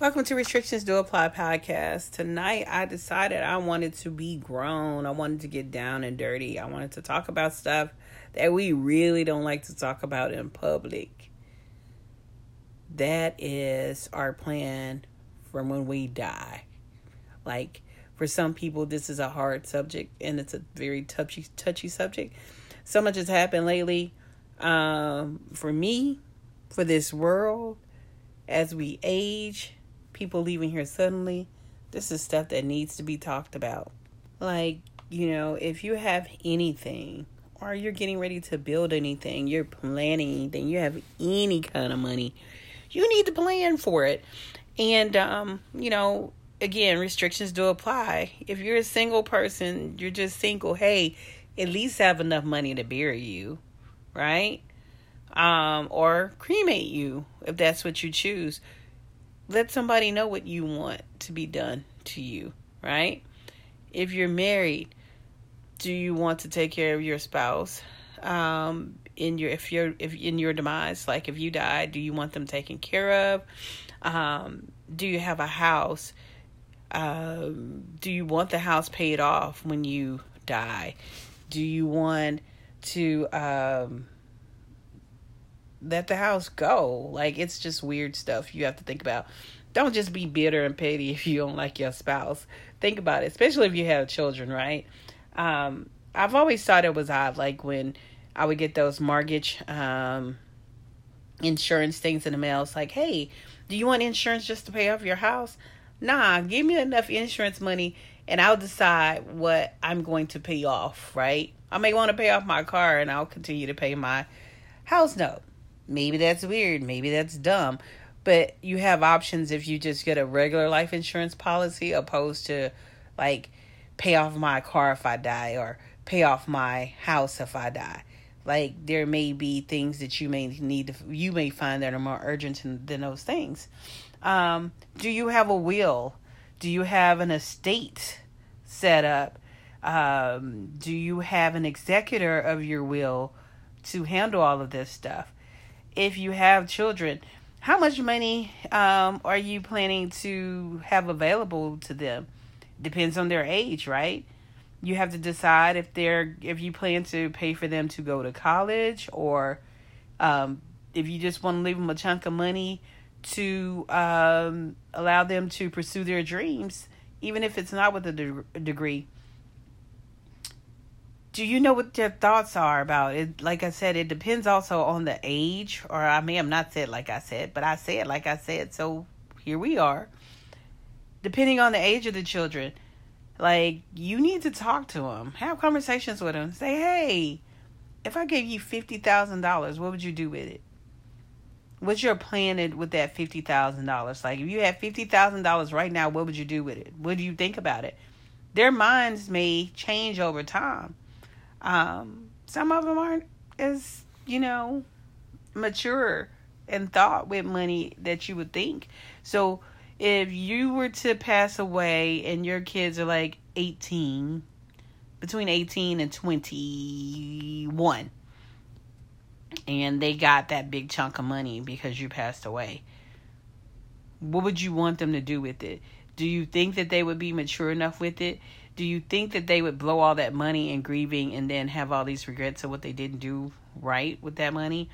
Welcome to Restrictions Do Apply podcast. Tonight, I decided I wanted to be grown. I wanted to get down and dirty. I wanted to talk about stuff that we really don't like to talk about in public. That is our plan from when we die. Like, for some people, this is a hard subject, and it's a very touchy subject. So much has happened lately. For me, for this world, as we age, people leaving here suddenly, this is stuff that needs to be talked about. Like, you know, if you have anything or you're getting ready to build anything, you're planning anything, you have any kind of money, you need to plan for it. And, you know, again, restrictions do apply. If you're a single person, you're just single, hey, at least have enough money to bury you, right? Or cremate you, if that's what you choose. Let somebody know what you want to be done to you, right? If you're married, do you want to take care of your spouse in your demise? Like, if you die, do you want them taken care of? Do you have a house? Do you want the house paid off when you die? Do you want to let the house go? Like, it's just weird stuff you have to think about. Don't just be bitter and petty if you don't like your spouse. Think about it, especially if you have children, right? I've always thought it was odd, like, when I would get those mortgage insurance things in the mail. It's like, hey, do you want insurance just to pay off your house? Nah, give me enough insurance money and I'll decide what I'm going to pay off, right? I may want to pay off my car and I'll continue to pay my house note. Maybe that's weird. Maybe that's dumb. But you have options if you just get a regular life insurance policy, opposed to, like, pay off my car if I die or pay off my house if I die. Like, there may be things that you may need to, you may find that are more urgent than those things. Do you have a will? Do you have an estate set up? Do you have an executor of your will to handle all of this stuff? If you have children, how much money are you planning to have available to them? Depends on their age, right? You have to decide if you plan to pay for them to go to college, or if you just want to leave them a chunk of money to allow them to pursue their dreams, even if it's not with a degree. Do you know what their thoughts are about it? Like I said, it depends also on the age, or I may have not said like I said, but I said like I said, so here we are. Depending on the age of the children, like, you need to talk to them. Have conversations with them. Say, hey, if I gave you $50,000, what would you do with it? What's your plan with that $50,000? Like, if you had $50,000 right now, what would you do with it? What do you think about it? Their minds may change over time. Some of them aren't as, you know, mature in thought with money that you would think. So if you were to pass away and your kids are like 18, between 18 and 21, and they got that big chunk of money because you passed away, what would you want them to do with it? Do you think that they would be mature enough with it? Do you think that they would blow all that money in grieving and then have all these regrets of what they didn't do right with that money?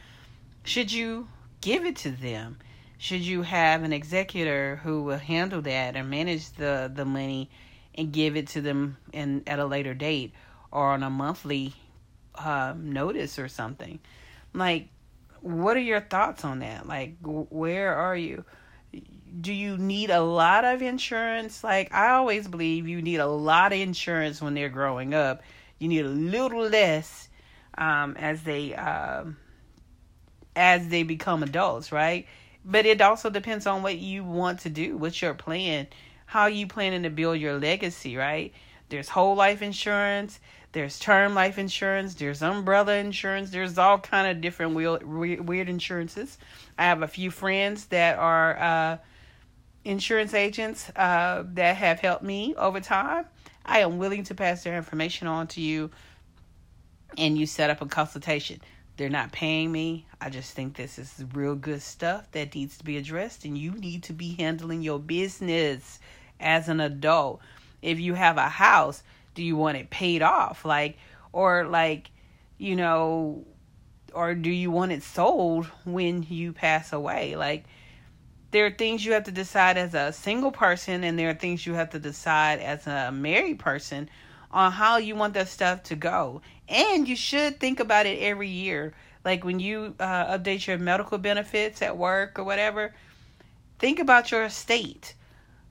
Should you give it to them? Should you have an executor who will handle that and manage the money and give it to them at a later date, or on a monthly notice or something? Like, what are your thoughts on that? Like, where are you? Do you need a lot of insurance? Like, I always believe you need a lot of insurance when they're growing up. You need a little less as they become adults, right? But it also depends on what you want to do. What's your plan? How are you planning to build your legacy, right? There's whole life insurance. There's term life insurance. There's umbrella insurance. There's all kind of different weird insurances. I have a few friends that are insurance agents that have helped me over time. I am willing to pass their information on to you, and you set up a consultation. They're not paying me. I just think this is real good stuff that needs to be addressed, and you need to be handling your business as an adult. If you have a house, do you want it paid off? Or do you want it sold when you pass away? There are things you have to decide as a single person, and there are things you have to decide as a married person on how you want that stuff to go. And you should think about it every year. When you update your medical benefits at work or whatever, think about your estate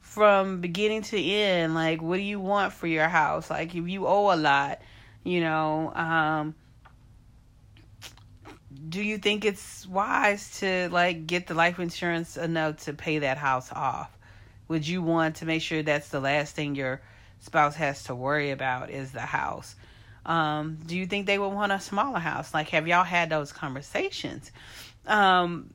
from beginning to end. What do you want for your house? If you owe a lot, do you think it's wise to get the life insurance enough to pay that house off? Would you want to make sure that's the last thing your spouse has to worry about is the house? Do you think they would want a smaller house? Have y'all had those conversations? Those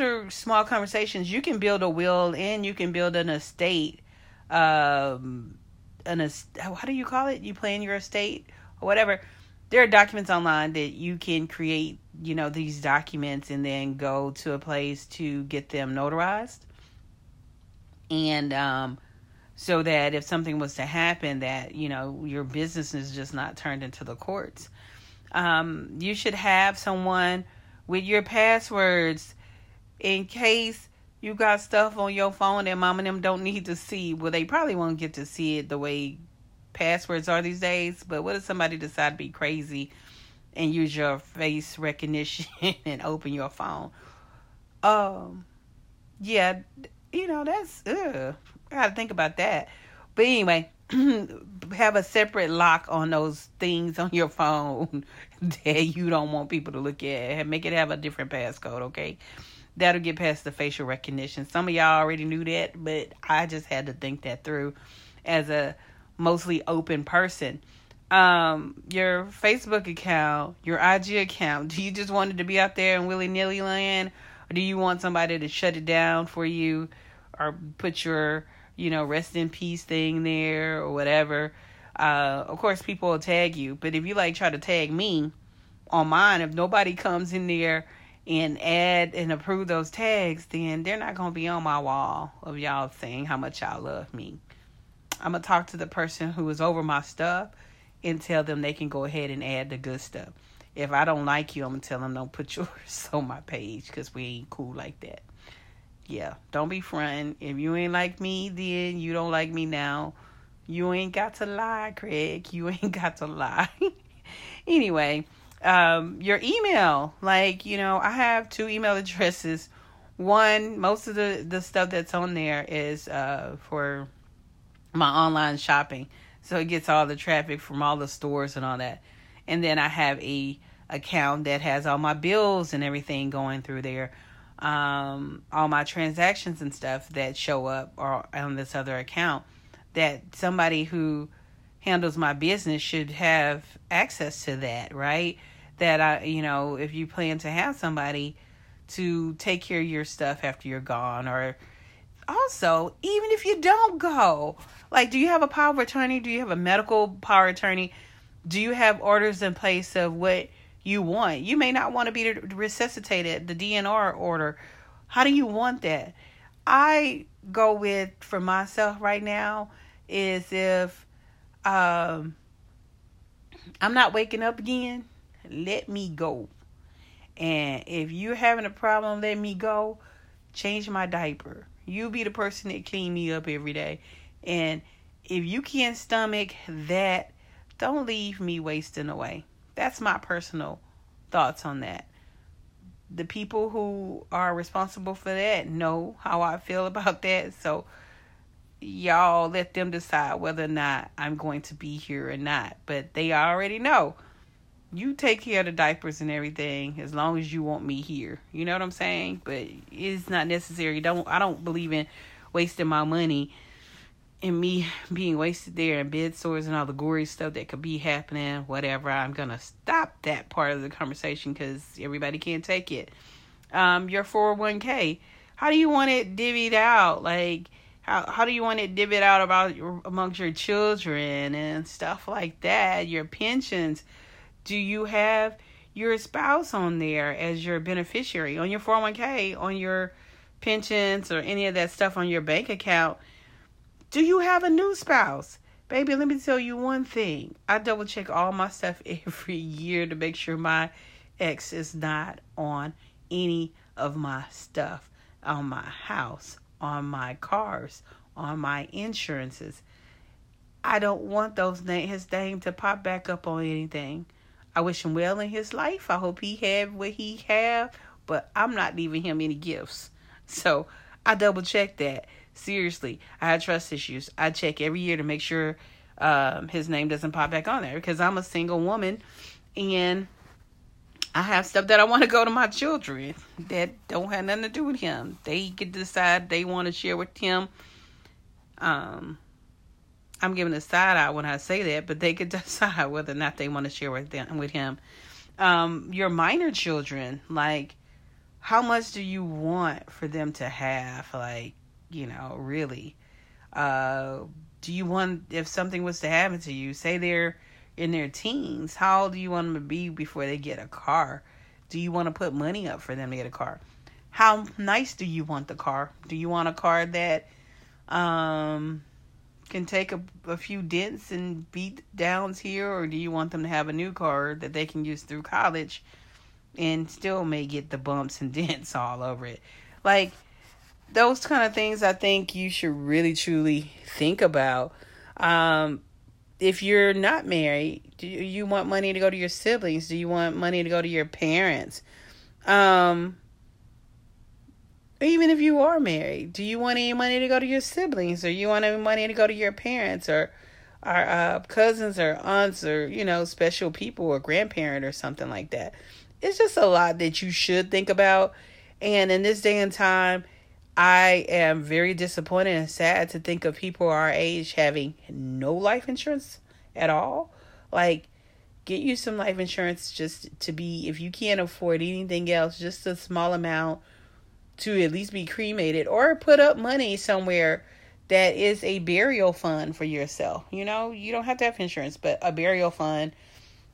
are small conversations. You can build a will and you can build an estate. How do you call it? You plan your estate or whatever. There are documents online that you can create, these documents and then go to a place to get them notarized. And so that if something was to happen, that, your business is just not turned into the courts. You should have someone with your passwords in case you got stuff on your phone that mom and them don't need to see. Well, they probably won't get to see it the way passwords are these days, but what if somebody decide to be crazy and use your face recognition and open your phone? That's, I gotta think about that. But anyway, have a separate lock on those things on your phone that you don't want people to look at. Make it have a different passcode, okay? That'll get past the facial recognition. Some of y'all already knew that, but I just had to think that through as a mostly open person. Your Facebook account, your IG account, do you just want it to be out there in willy-nilly land? Or do you want somebody to shut it down for you or put your, rest in peace thing there or whatever? Of course, people will tag you. But if you try to tag me on mine, if nobody comes in there and add and approve those tags, then they're not gonna be on my wall of y'all saying how much y'all love me. I'm gonna talk to the person who is over my stuff and tell them they can go ahead and add the good stuff. If I don't like you, I'm gonna tell them don't put yours on my page because we ain't cool like that. Yeah, don't be fronting. If you ain't like me then, you don't like me now. You ain't got to lie, Craig. You ain't got to lie. Anyway. Your email, I have 2 email addresses. One, most of the stuff that's on there is, for my online shopping. So it gets all the traffic from all the stores and all that. And then I have a account that has all my bills and everything going through there. All my transactions and stuff that show up are on this other account that somebody who handles my business should have access to that, right? That I, if you plan to have somebody to take care of your stuff after you're gone, or also, even if you don't go, do you have a power of attorney? Do you have a medical power of attorney? Do you have orders in place of what you want? You may not want to be resuscitated, the DNR order. How do you want that? I go with, for myself right now, is if I'm not waking up again, let me go. And if you're having a problem, let me go. Change my diaper. You be the person that clean me up every day. And if you can't stomach that, don't leave me wasting away. That's my personal thoughts on that. The people who are responsible for that know how I feel about that. So y'all let them decide whether or not I'm going to be here or not. But they already know. You take care of the diapers and everything as long as you want me here. You know what I'm saying? But it's not necessary. I don't believe in wasting my money and me being wasted there and bed sores and all the gory stuff that could be happening, whatever. I'm going to stop that part of the conversation because everybody can't take it. Your 401k. How do you want it divvied out? How do you want it divvied out amongst your children and stuff like that? Your pensions. Do you have your spouse on there as your beneficiary, on your 401k, on your pensions, or any of that stuff on your bank account. Do you have a new spouse? Baby, let me tell you one thing. I double check all my stuff every year to make sure my ex is not on any of my stuff, on my house, on my cars, on my insurances. I don't want his name to pop back up on anything. I wish him well in his life. I hope he had what he have, but I'm not leaving him any gifts. So I double check that. Seriously, I had trust issues. I check every year to make sure his name doesn't pop back on there, because I'm a single woman and I have stuff that I want to go to my children that don't have nothing to do with him. They get to decide they want to share with him. I'm giving a side eye when I say that, but they could decide whether or not they want to share with him. Your minor children, like, how much do you want for them to have? Like, you know, really, do you want, if something was to happen to you, say they're in their teens, how old do you want them to be before they get a car? Do you want to put money up for them to get a car? How nice do you want the car? Do you want a car that, can take a few dents and beat downs here, or do you want them to have a new car that they can use through college and still may get the bumps and dents all over it? Like, those kind of things I think you should really truly think about. If you're not married, do you want money to go to your siblings? Do you want money to go to your parents? Even if you are married, do you want any money to go to your siblings, or you want any money to go to your parents, or our cousins, or aunts, or, you know, special people, or grandparent, or something like that? It's just a lot that you should think about. And in this day and time, I am very disappointed and sad to think of people our age having no life insurance at all. Like, get you some life insurance, just to be, if you can't afford anything else, just a small amount to at least be cremated, or put up money somewhere that is a burial fund for yourself. You know, you don't have to have insurance, but a burial fund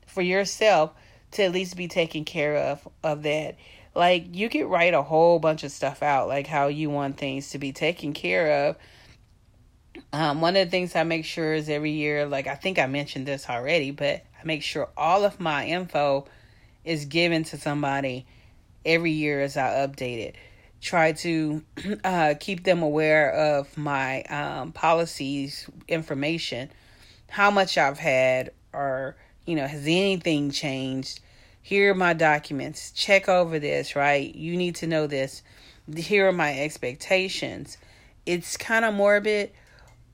for yourself to at least be taken care of that. Like, you could write a whole bunch of stuff out, like how you want things to be taken care of. One of the things I make sure is every year, like, I think I mentioned this already, but I make sure all of my info is given to somebody every year as I update it. Try to keep them aware of my policies, information, how much I've had, or, you know, has anything changed? Here are my documents. Check over this, right? You need to know this. Here are my expectations. It's kind of morbid,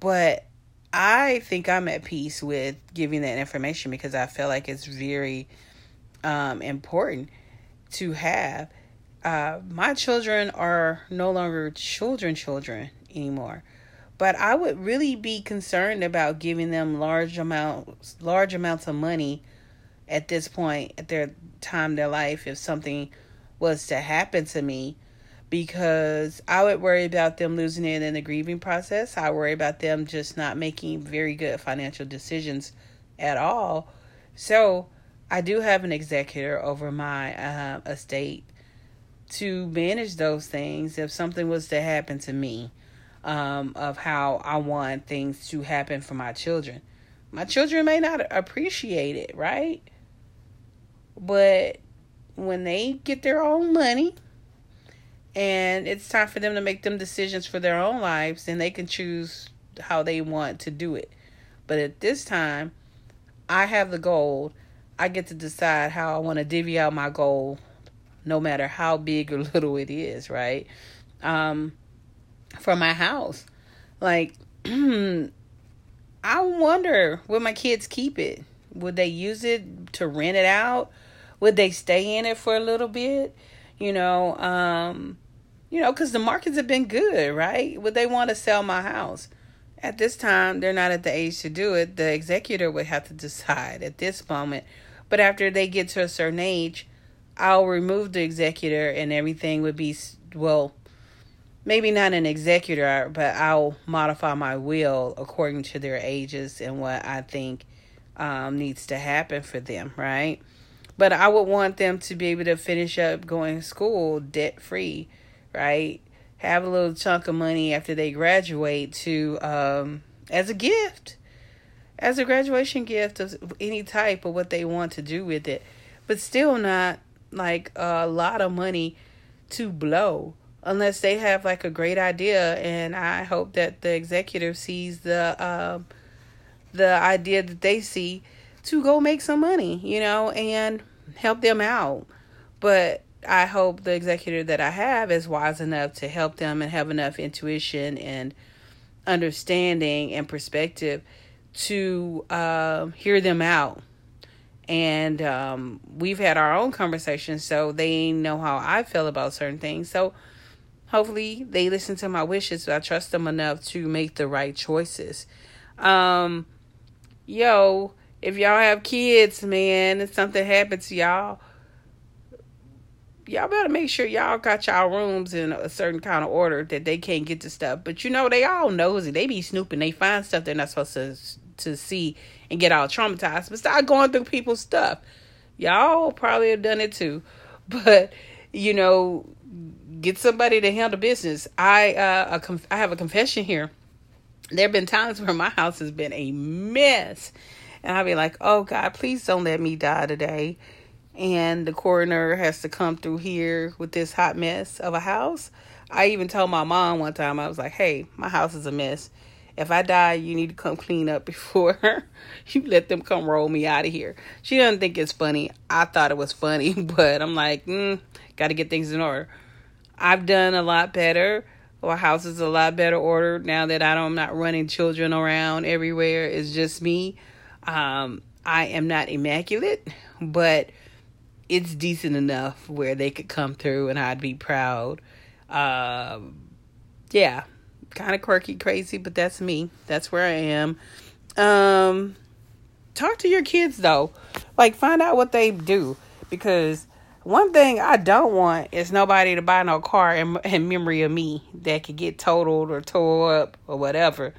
but I think I'm at peace with giving that information, because I feel like it's very important to have. My children are no longer children anymore, but I would really be concerned about giving them large amounts of money at this point, at their time in their life, if something was to happen to me, because I would worry about them losing it in the grieving process. I worry about them just not making very good financial decisions at all. So I do have an executor over my estate to manage those things if something was to happen to me, of how I want things to happen for my children. My children may not appreciate it, right? But when they get their own money and it's time for them to make them decisions for their own lives, then they can choose how they want to do it. But at this time, I have the gold. I get to decide how I want to divvy out my gold, no matter how big or little it is, right? For my house. Like, I wonder, would my kids keep it? Would they use it to rent it out? Would they stay in it for a little bit? You know, because the markets have been good, right? Would they want to sell my house? At this time, they're not at the age to do it. The executor would have to decide at this moment. But after they get to a certain age, I'll remove the executor, and everything would be, well, maybe not an executor, but I'll modify my will according to their ages and what I think needs to happen for them, right? But I would want them to be able to finish up going to school debt free, right? Have a little chunk of money after they graduate to as a gift, as a graduation gift of any type of what they want to do with it. But still not like a lot of money to blow unless they have like a great idea. And I hope that the executive sees the idea that they see to go make some money, you know, and help them out. But I hope the executive that I have is wise enough to help them and have enough intuition and understanding and perspective to hear them out. And we've had our own conversations, so they know how I feel about certain things. So hopefully they listen to my wishes, but I trust them enough to make the right choices. If y'all have kids, man, and something happens to y'all, y'all better make sure y'all got y'all rooms in a certain kind of order that they can't get to stuff. But, you know, they all nosy. They be snooping. They find stuff they're not supposed to see and get all traumatized. But start going through people's stuff. Y'all probably have done it too. But, you know, get somebody to handle business. I have a confession here. There have been times where my house has been a mess. And I'll be like, oh, God, please don't let me die today. And the coroner has to come through here with this hot mess of a house. I even told my mom one time, I was like, hey, my house is a mess. If I die, you need to come clean up before you let them come roll me out of here. She doesn't think it's funny. I thought it was funny, but I'm like, got to get things in order. I've done a lot better. Our house is a lot better ordered now that I'm not running children around everywhere. It's just me. I am not immaculate, but it's decent enough where they could come through and I'd be proud. Yeah, kind of quirky, crazy, but that's me. That's where I am. Talk to your kids though. Like, find out what they do, because one thing I don't want is nobody to buy no car in memory of me that could get totaled or tore up or whatever.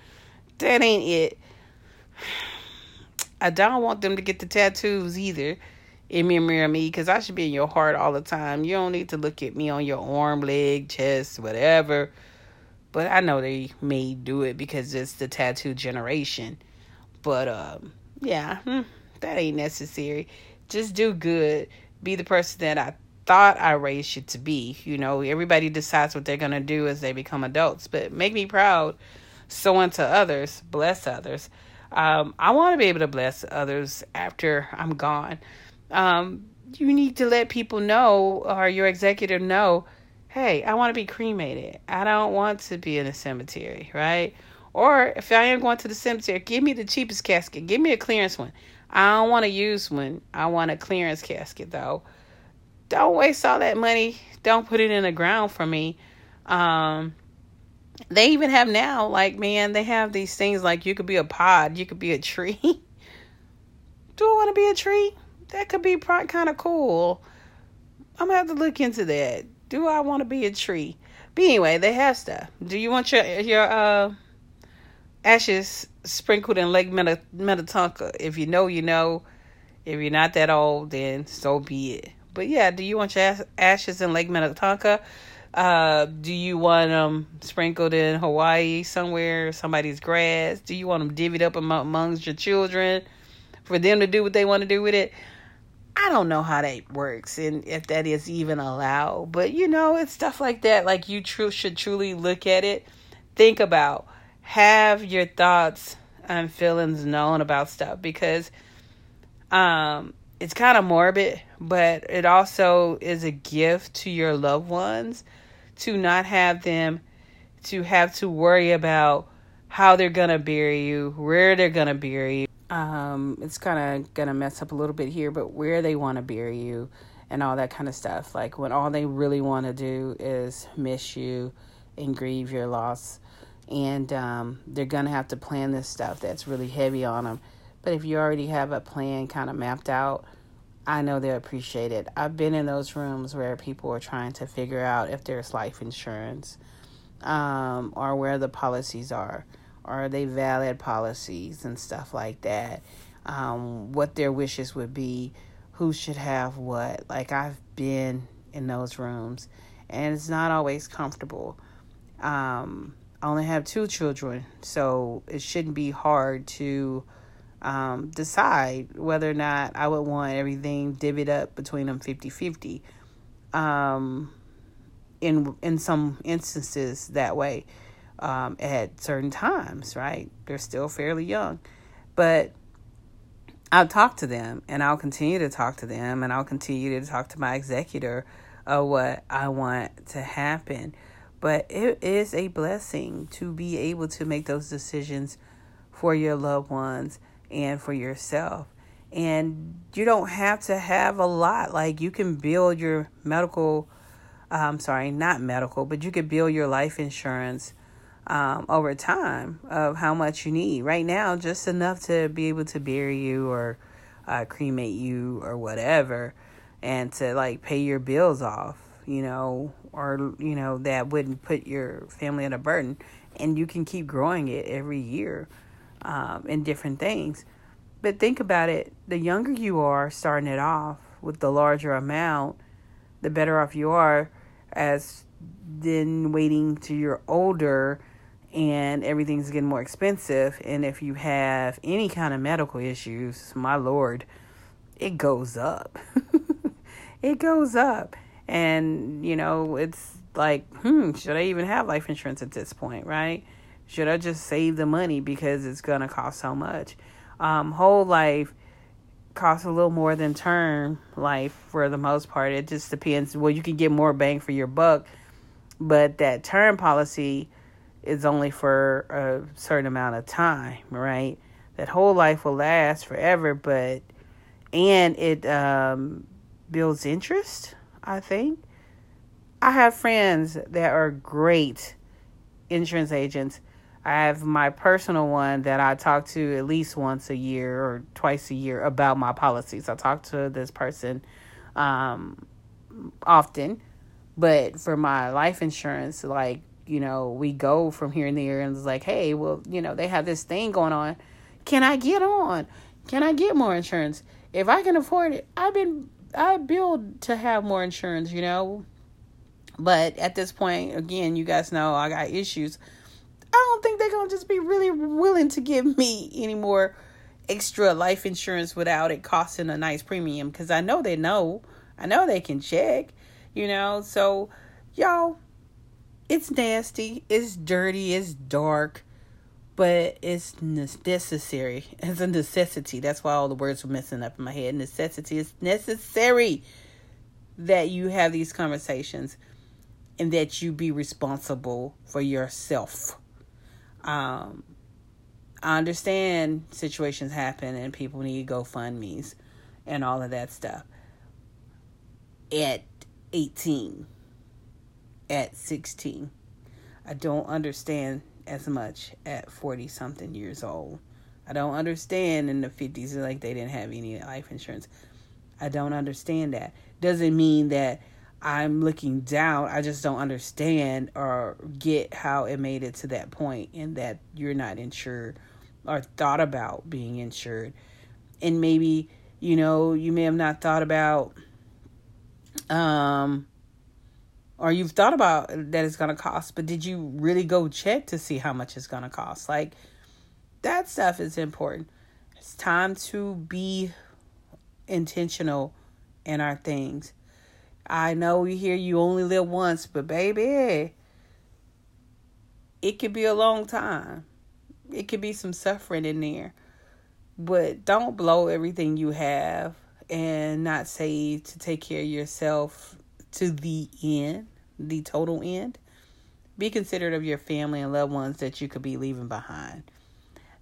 That ain't it. I don't want them to get the tattoos either in memory of me, because I should be in your heart all the time. You don't need to look at me on your arm, leg, chest, whatever. But I know they may do it because it's the tattoo generation. But that ain't necessary. Just do good. Be the person that I thought I raised you to be. You know, everybody decides what they're going to do as they become adults. But make me proud. So unto others, bless others. I want to be able to bless others after I'm gone. You need to let people know, or your executive know, hey, I want to be cremated. I don't want to be in a cemetery, right? Or if I am going to the cemetery, give me the cheapest casket. Give me a clearance one. I don't want to use one. I want a clearance casket, though. Don't waste all that money. Don't put it in the ground for me. They even have now, like, man, they have these things like you could be a pod, you could be a tree. Do I want to be a tree? That could be kind of cool. I'm going to have to look into that. Do I want to be a tree? But anyway, they have stuff. Do you want your ashes sprinkled in Lake Minnetonka? If you know, you know. If you're not that old, then so be it. But yeah, do you want your ashes in Lake Minnetonka? Do you want them sprinkled in Hawaii somewhere, somebody's grass? Do you want them divvied up amongst your children for them to do what they want to do with it? I don't know how that works and if that is even allowed. But, you know, it's stuff like that. Like, you should truly look at it. Think about, have your thoughts and feelings known about stuff, because it's kind of morbid, but it also is a gift to your loved ones. To not have them to have to worry about how they're going to bury you, where they're going to bury you. It's kind of going to mess up a little bit here, but where they want to bury you and all that kind of stuff. Like, when all they really want to do is miss you and grieve your loss. And they're going to have to plan this stuff that's really heavy on them. But if you already have a plan kind of mapped out, I know they'll appreciate it. I've been in those rooms where people are trying to figure out if there's life insurance, or where the policies are. Are they valid policies and stuff like that? What their wishes would be, who should have what. Like, I've been in those rooms, and it's not always comfortable. I only have 2 children, so it shouldn't be hard to decide whether or not I would want everything divvied up between them 50-50. In some instances that way, at certain times, right? They're still fairly young, but I'll talk to them, and I'll continue to talk to them, and I'll continue to talk to my executor of what I want to happen. But it is a blessing to be able to make those decisions for your loved ones and for yourself. And you don't have to have a lot. Like, you can build your you could build your life insurance over time of how much you need. Right now, just enough to be able to bury you or cremate you or whatever, and to like pay your bills off, that wouldn't put your family under burden. And you can keep growing it every year in different things. But think about it. The younger you are starting it off with the larger amount, the better off you are as then waiting till you're older and everything's getting more expensive. And if you have any kind of medical issues, my Lord, it goes up. It goes up. And, it's like, should I even have life insurance at this point, right? Should I just save the money because it's going to cost so much? Whole life costs a little more than term life for the most part. It just depends. Well, you can get more bang for your buck, but that term policy is only for a certain amount of time, right? That whole life will last forever, and it builds interest, I think. I have friends that are great insurance agents. I have my personal one that I talk to at least once a year or twice a year about my policies. I talk to this person often, but for my life insurance, we go from here and there, and it's like, hey, well, they have this thing going on. Can I get on? Can I get more insurance? If I can afford it, I build to have more insurance, But at this point, again, you guys know I got issues. I don't think they're going to just be really willing to give me any more extra life insurance without it costing a nice premium, because I know they know. I know they can check, So, y'all, it's nasty. It's dirty. It's dark. But it's necessary. It's a necessity. That's why all the words were messing up in my head. Necessity. It's necessary that you have these conversations and that you be responsible for yourself. I understand situations happen and people need GoFundMes and all of that stuff. At 18, at 16, I don't understand as much at 40 something years old. I don't understand in the 50s, like they didn't have any life insurance. I don't understand that. Doesn't mean that I'm looking down. I just don't understand or get how it made it to that point, and that you're not insured or thought about being insured. And maybe, you may have not thought about, or you've thought about that it's going to cost, but did you really go check to see how much it's going to cost? Like, that stuff is important. It's time to be intentional in our things. I know we hear you only live once, but baby, it could be a long time. It could be some suffering in there. But don't blow everything you have and not save to take care of yourself to the end, the total end. Be considerate of your family and loved ones that you could be leaving behind.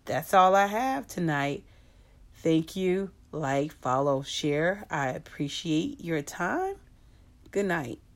That's all I have tonight. Thank you. Like, follow, share. I appreciate your time. Good night.